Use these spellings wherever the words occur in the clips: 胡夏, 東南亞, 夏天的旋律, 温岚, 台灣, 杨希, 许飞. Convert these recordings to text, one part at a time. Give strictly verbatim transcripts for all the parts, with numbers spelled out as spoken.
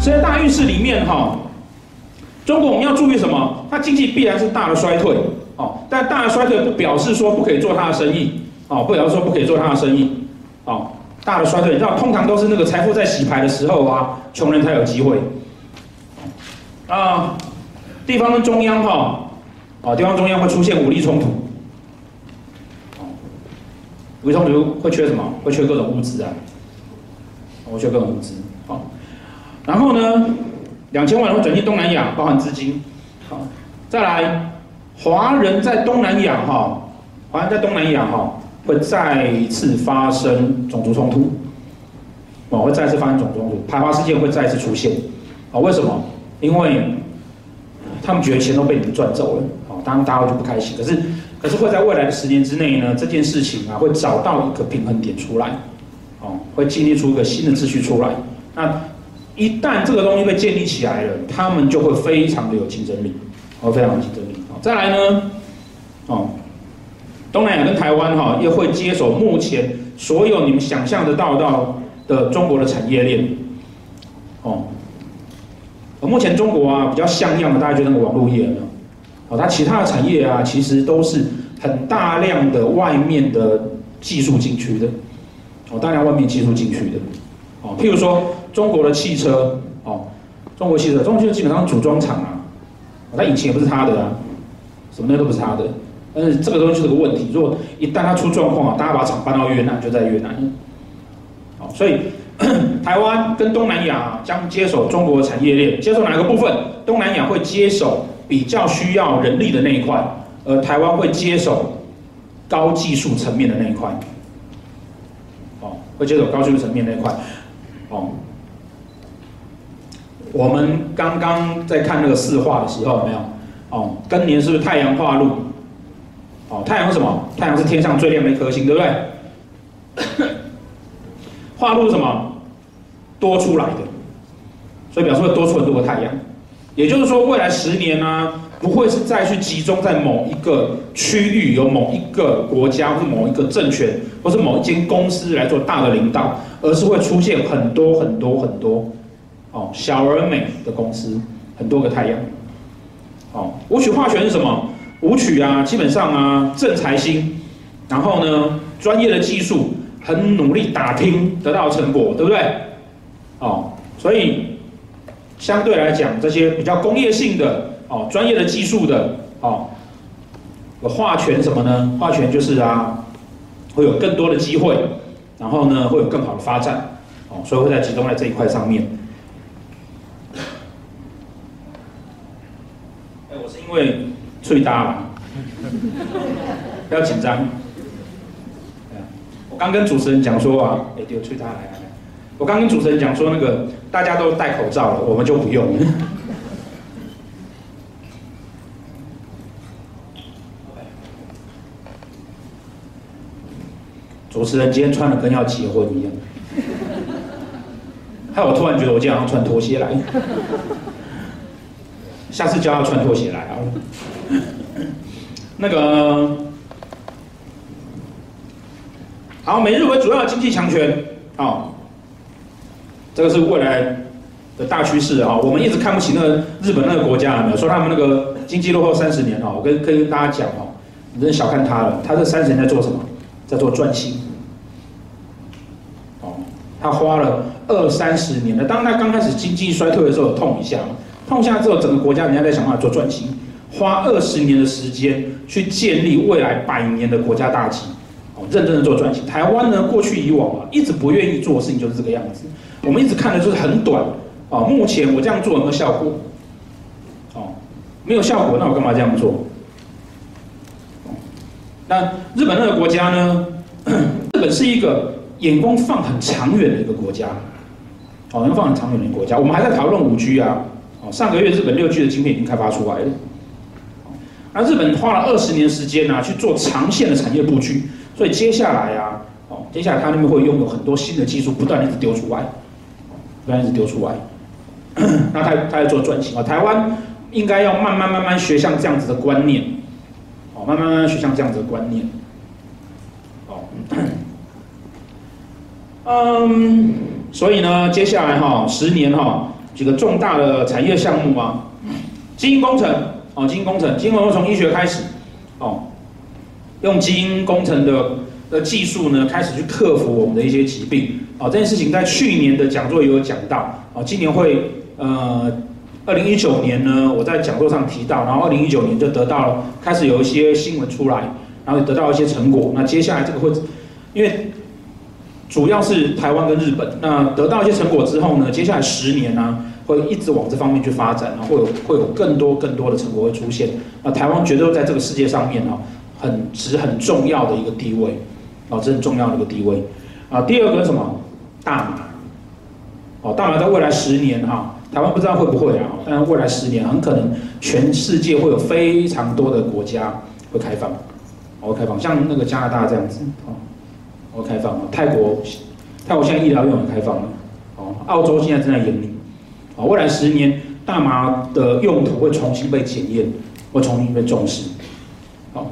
所以在大运势里面哈、哦，中国我们要注意什么？它经济必然是大的衰退哦，但大的衰退不表示说不可以做它的生意哦，不表示说不可以做它的生意哦。大的衰退，你知道，通常都是那个财富在洗牌的时候啊，穷人才有机会啊、呃。地方跟中央哈、哦，哦，地方中央会出现武力冲突。 武力冲突会缺什么？会缺各种物资啊，会缺各种物资。好、哦，然后呢，两千万人会转进东南亚，包含资金。好、哦，再来，华人在东南亚哈，华人在东南亚哈会再一次发生种族冲突，哦，会再一次发生种族冲突，排华事件会再一次出现。啊、哦，为什么？因为他们觉得钱都被你们赚走了，哦，当然大家就不开心。可是。 可是会在未来的十年之内呢，这件事情啊会找到一个平衡点出来，哦，会建立出一个新的秩序出来。那一旦这个东西被建立起来了，他们就会非常的有竞争力，哦，非常有竞争力。哦、再来呢，哦，东南亚跟台湾哈、哦、也会接手目前所有你们想象得到到的中国的产业链，哦，而目前中国啊比较像样的，大家觉得那个网络业呢？ 哦，它其他的产业啊，其实都是很大量的外面的技术进去的，哦，大量外面技术进去的，哦，譬如说中国的汽车，哦，中国汽车，中国汽车基本上组装厂啊，那、哦、引擎也不是它的啊，什么那都不是它的，但是这个东西是个问题，如果一旦它出状况啊，大家把厂搬到越南，就在越南，哦，所以台湾跟东南亚、啊、将接手中国的产业链，接手哪个部分？东南亚会接手。 比较需要人力的那一块，而台湾会接手高技术层面的那一块，哦，会接手高技术层面那一块，哦。我们刚刚在看那个四化的时候，有没有？哦，庚年是不是太阳化禄？哦，太阳是什么？太阳是天上最亮的一颗星，对不对？化禄是什么？多出来的，所以表示会多出很多个太阳。 也就是说，未来十年呢、啊，不会是再去集中在某一个区域，有某一个国家或是某一个政权，或是某一间公司来做大的领导，而是会出现很多很多很多，哦，小而美的公司，很多个太阳。哦，武曲化权是什么？武曲啊，基本上啊，正财星，然后呢，专业的技术，很努力打拼得到成果，对不对？哦，所以。 相对来讲，这些比较工业性的哦，专业的技术的哦，化权什么呢？化权就是啊，会有更多的机会，然后呢，会有更好的发展哦，所以会在集中在这一块上面。哎，我是因为最大了，不要紧张。我刚跟主持人讲说啊，哎，对，最大来了。 我刚跟主持人讲说，那个大家都戴口罩了，我们就不用了。主持人今天穿的跟要结婚一样，害我突然觉得我今天好像穿拖鞋来，下次就要穿拖鞋来啊。那个，好，美日为主要的经济强权，好、哦。 这个是未来的大趋势啊！我们一直看不起那个日本那个国家，有没有说他们那个经济落后三十年啊？我跟跟大家讲哦，你真的小看他了。他这三十年在做什么？在做赚钱。哦，他花了二三十年了。当他刚开始经济衰退的时候，痛一下，痛一下之后，整个国家人家在想办法做赚钱，花二十年的时间去建立未来百年的国家大计。哦，认真的做赚钱。台湾呢，过去以往啊，一直不愿意做的事情就是这个样子。 我们一直看的就是很短，哦，目前我这样做有没有效果？哦，没有效果，那我干嘛这样做？哦，那日本那个国家呢？日本是一个眼光放很长远的一个国家，哦，能放很长远的一个国家。我们还在讨论五 G 啊，哦，上个月日本六 G 的晶片已经开发出来了。哦、那日本花了二十年时间呢、啊，去做长线的产业布局，所以接下来啊，哦，接下来他那边会拥有很多新的技术，不断一直丢出来。 一直丢出来，那他他在做转型啊。台湾应该要慢慢慢慢学像这样子的观念，哦，慢慢慢慢学像这样子的观念，哦，嗯，所以呢，接下来哈、哦，十年哈、哦，几个重大的产业项目啊，基因工程哦，基因工程，基因工程从医学开始哦，用基因工程的的技术呢，开始去克服我们的一些疾病哦。这件事情在去年的讲座也有讲到哦，今年会呃，二零一九年呢，我在讲座上提到，然后二零一九年就得到了开始有一些新闻出来，然后得到一些成果。那接下来这个会，因为 主要是台湾跟日本，那得到一些成果之后呢，接下来十年呢、啊，会一直往这方面去发展，然后会有会有更多更多的成果会出现。那台湾绝对在这个世界上面哦、啊，很是很重要的一个地位，哦，这很重要的一个地位。啊，第二个是什么？大麻。哦，大麻在未来十年哈、啊，台湾不知道会不会啊，但是未来十年很可能全世界会有非常多的国家会开放，哦，开放，像那个加拿大这样子，哦。 开放了，泰国，泰国现在医疗用也开放了，哦，澳洲现在正在研拟，啊、哦，未来十年大麻的用途会重新被检验，会重新被重视，好、哦，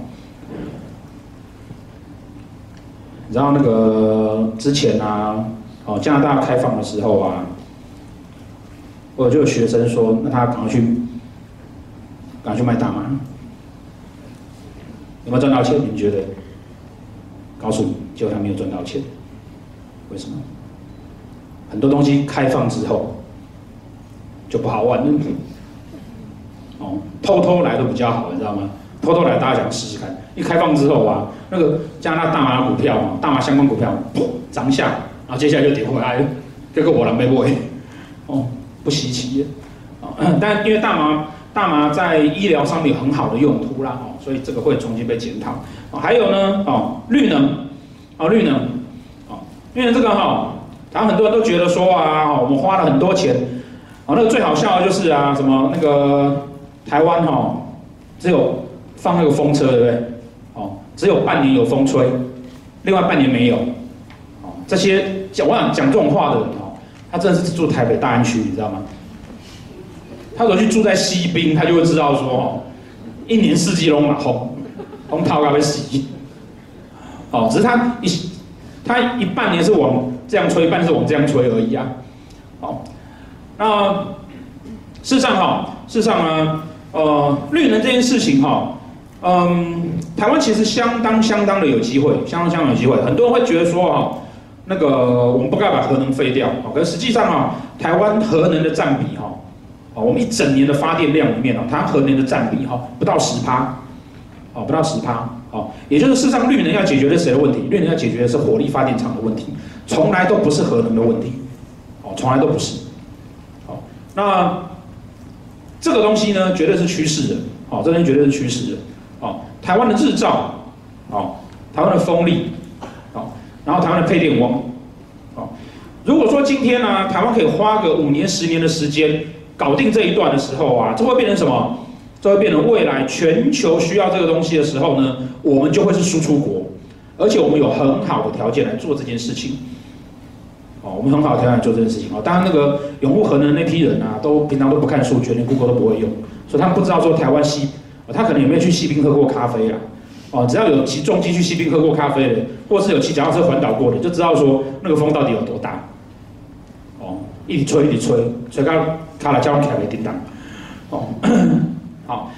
你知道那个之前啊，哦，加拿大开放的时候啊，我就有学生说，那他赶快去，赶快去卖大麻，有没有赚到钱？你们觉得？ 告诉你，结果他没有赚到钱，为什么？很多东西开放之后就不好玩了，哦，偷偷来都比较好，你知道吗？偷偷来大家想试试看，一开放之后啊，那个加拿大大麻股票嘛，大麻相关股票噗涨下，然后接下来就跌回来，这个我人没买，哦，不稀奇，哦，但因为大麻。 大麻在医疗上面有很好的用途啦，哦，所以这个会重新被检讨。哦，还有呢，哦，绿能，哦，绿能，哦，绿能这个哈、哦，然后很多人都觉得说啊，哦，我们花了很多钱，哦，那个最好笑的就是啊，什么那个台湾哈、哦，只有放那个风车，对不对？哦，只有半年有风吹，另外半年没有。哦，这些讲我想讲这种话的人哦，他真的是住台北大安区，你知道吗？ 他如果去住在西滨，他就会知道说哦，一年四季拢马红，红桃咖啡洗，哦，只是他一他一半年是往这样吹，一半是往这样吹而已啊。哦，那事实上哈、哦，事实上呢，呃，绿能这件事情哈、哦，嗯，台湾其实相当相当的有机会，相当相当有机会。很多人会觉得说哈、哦，那个我们不该把核能废掉，哦，可是实际上啊、哦，台湾核能的占比哈、哦。 哦，我们一整年的发电量里面哦，它核能的占比哈不到十趴，哦不到十趴，哦，也就是事实上绿能要解决的是谁的问题？绿能要解决的是火力发电厂的问题，从来都不是核能的问题，哦，从来都不是，哦，那这个东西呢，绝对是趋势的，哦，这东西绝对是趋势的，哦，台湾的日照，哦，台湾的风力，哦，然后台湾的配电网，哦，如果说今天呢、啊，台湾可以花个五年、十年的时间。 搞定这一段的时候啊，这会变成什么？这会变成未来全球需要这个东西的时候呢，我们就会是输出国，而且我们有很好的条件来做这件事情。哦，我们很好的条件来做这件事情哦。当然，那个拥护核能那批人啊，都平常都不看数据，连 Google 都不会用，所以他们不知道说台湾西、哦，他可能有没有去西滨喝过咖啡啦。哦，只要有骑重机去西滨喝过咖啡的，或是有骑脚踏车环岛过的，就知道说那个风到底有多大。哦，一直吹，一直吹，吹到。 他来教你开个叮当，哦，好，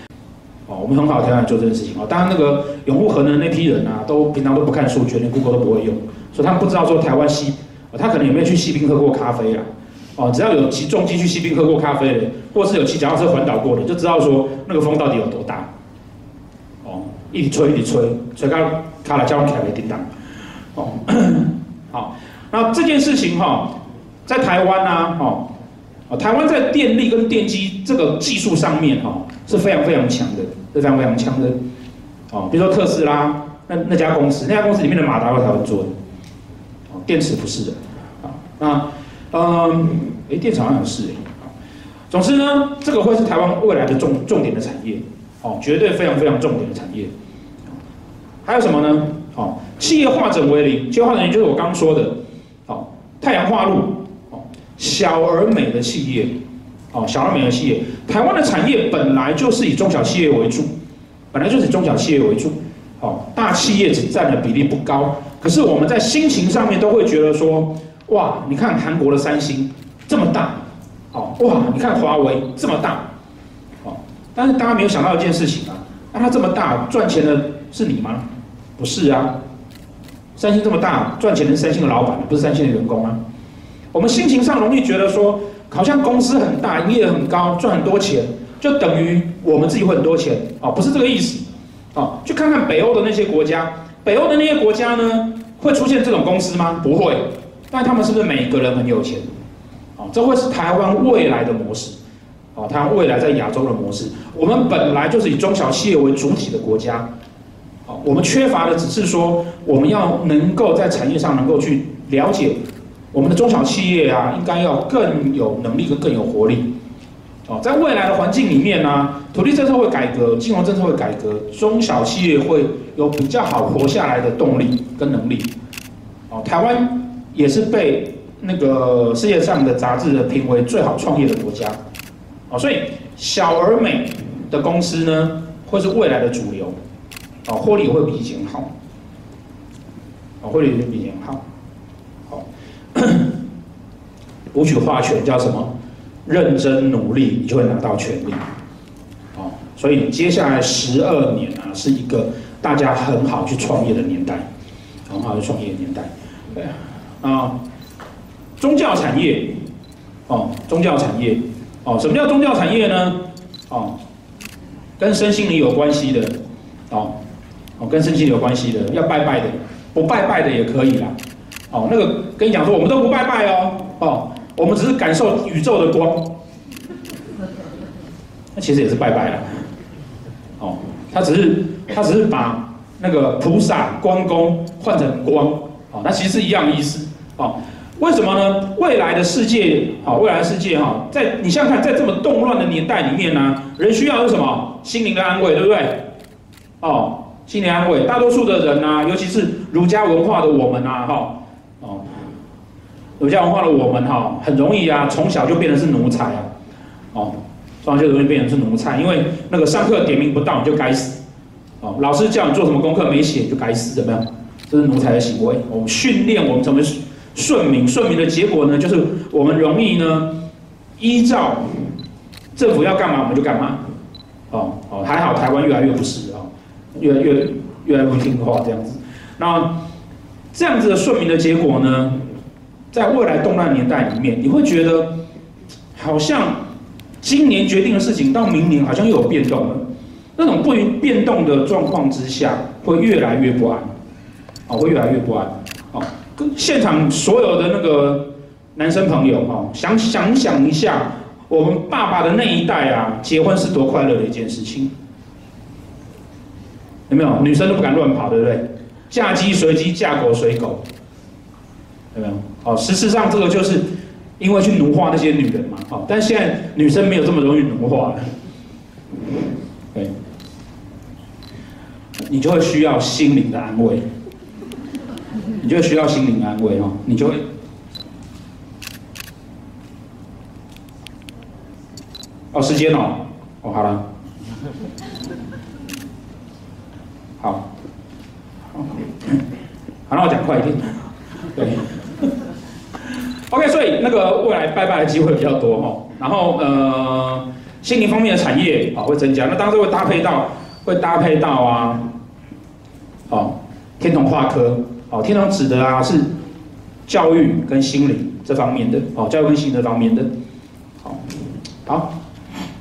哦，我们很好的来做这件事情哦。当然，那个拥护核能那批人啊，都平常都不看数据，连 Google 都不会用，所以他们不知道说台湾西、哦，他可能有没有去西滨喝过咖啡啦、啊，哦，只要有骑重机去西滨喝过咖啡的，或是有骑脚踏车环岛过的，就知道说那个风到底有多大，哦，一直吹，一直吹，吹到他来教你开个叮当，哦，好，那这件事情哈、哦，在台湾啊，哦。 啊，台湾在电力跟电机这个技术上面，哈，是非常非常强的，是非常非常强的。哦，比如说特斯拉那那家公司，那家公司里面的马达都台湾做的，哦，电池不是的。啊，那，嗯，哎、欸，电池好像是哎。总之呢，这个会是台湾未来的重重点的产业，哦，绝对非常非常重点的产业。还有什么呢？哦，企业化整为零，企业化整为零就是我刚刚说的，哦，太阳化路。 小而美的企业，哦，小而美的企业，台湾的产业本来就是以中小企业为主，本来就是以中小企业为主，哦，大企业只占的比例不高。可是我们在心情上面都会觉得说，哇，你看韩国的三星这么大，哦，哇，你看华为这么大，哦，但是大家没有想到一件事情啊，那、啊、它这么大，赚钱的是你吗？不是啊，三星这么大，赚钱的是三星的老板，不是三星的员工啊。我们心情上容易觉得说，好像公司很大，营业很高，赚很多钱，就等于我们自己会很多钱啊、哦，不是这个意思啊、哦。去看看北欧的那些国家，北欧的那些国家呢，会出现这种公司吗？不会。但他们是不是每个人很有钱？ 这会是台湾未来的模式，哦，台湾未来在亚洲的模式。我们本来就是以中小企业为主体的国家，哦，我们缺乏的只是说，我们要能够在产业上能够去了解我们的中小企业啊，应该要更有能力跟更有活力。哦，在未来的环境里面呢、啊，土地政策会改革，金融政策会改革，中小企业会有比较好活下来的动力跟能力。哦，台湾也是被 那个世界上的杂志评为最好创业的国家，哦，所以小而美的公司呢，会是未来的主流，哦，获利也会比以前好，哦，获利也比以前好，好、哦，武取化权叫什么？认真努力，你就会拿到权利，哦，所以接下来十二年啊，是一个大家很好去创业的年代，很好去创业的年代，对啊，哦 宗教产业，哦，宗教产业，哦，什么叫宗教产业呢？哦，跟身心灵有关系的，哦，哦，跟身心灵有关系的，要拜拜的，不拜拜的也可以啦。哦，那个跟你讲说，我们都不拜拜哦，哦，我们只是感受宇宙的光，那其实也是拜拜啦。哦，他只是他只是把那个菩萨关公换成光，哦，那其实是一样的意思，哦。 为什么呢？未来的世界，好，未来的世界哈，在你想想看，在这么动乱的年代里面呢、啊，人需要有什么心灵的安慰，对不对？哦，心灵安慰，大多数的人呢、啊，尤其是儒家文化的我们啊，哈，哦，儒家文化的我们哈、啊，很容易啊，从小就变成是奴才啊，哦，从小就容易变成是奴才，因为那个上课点名不到你就该死，哦，老师叫你做什么功课没写你就该死，怎么样？这是奴才的行为。我们训练我们成为 顺民，顺民的结果呢，就是我们容易呢，依照政府要干嘛我们就干嘛，哦哦，还好台湾越来越不是哦，越来越越来越不听话这样子。那这样子的顺民的结果呢，在未来动乱年代里面，你会觉得好像今年决定的事情到明年好像又有变动了，那种不变动的状况之下，会越来越不安，哦，会越来越不安，哦。 现场所有的那个男生朋友哈、哦，想想想一下，我们爸爸的那一代啊，结婚是多快乐的一件事情，有没有？女生都不敢乱跑，对不对？嫁鸡随鸡，嫁狗随狗，有没有？哦，事实上这个就是因为去奴化那些女人嘛，哦，但现在女生没有这么容易奴化了，对，你就会需要心灵的安慰。 你就需要心灵安慰哦，你就会，哦，时间哦，哦，好了，好，好，好，那我讲快一点，对 ，OK， 所以那个未来拜拜的机会比较多哦，然后呃，心灵方面的产业啊、哦、会增加，那当然会搭配到，会搭配到啊，哦，天同化科。 哦，天同指的啊是教育跟心灵这方面的，哦，教育跟心灵这方面的，好，好。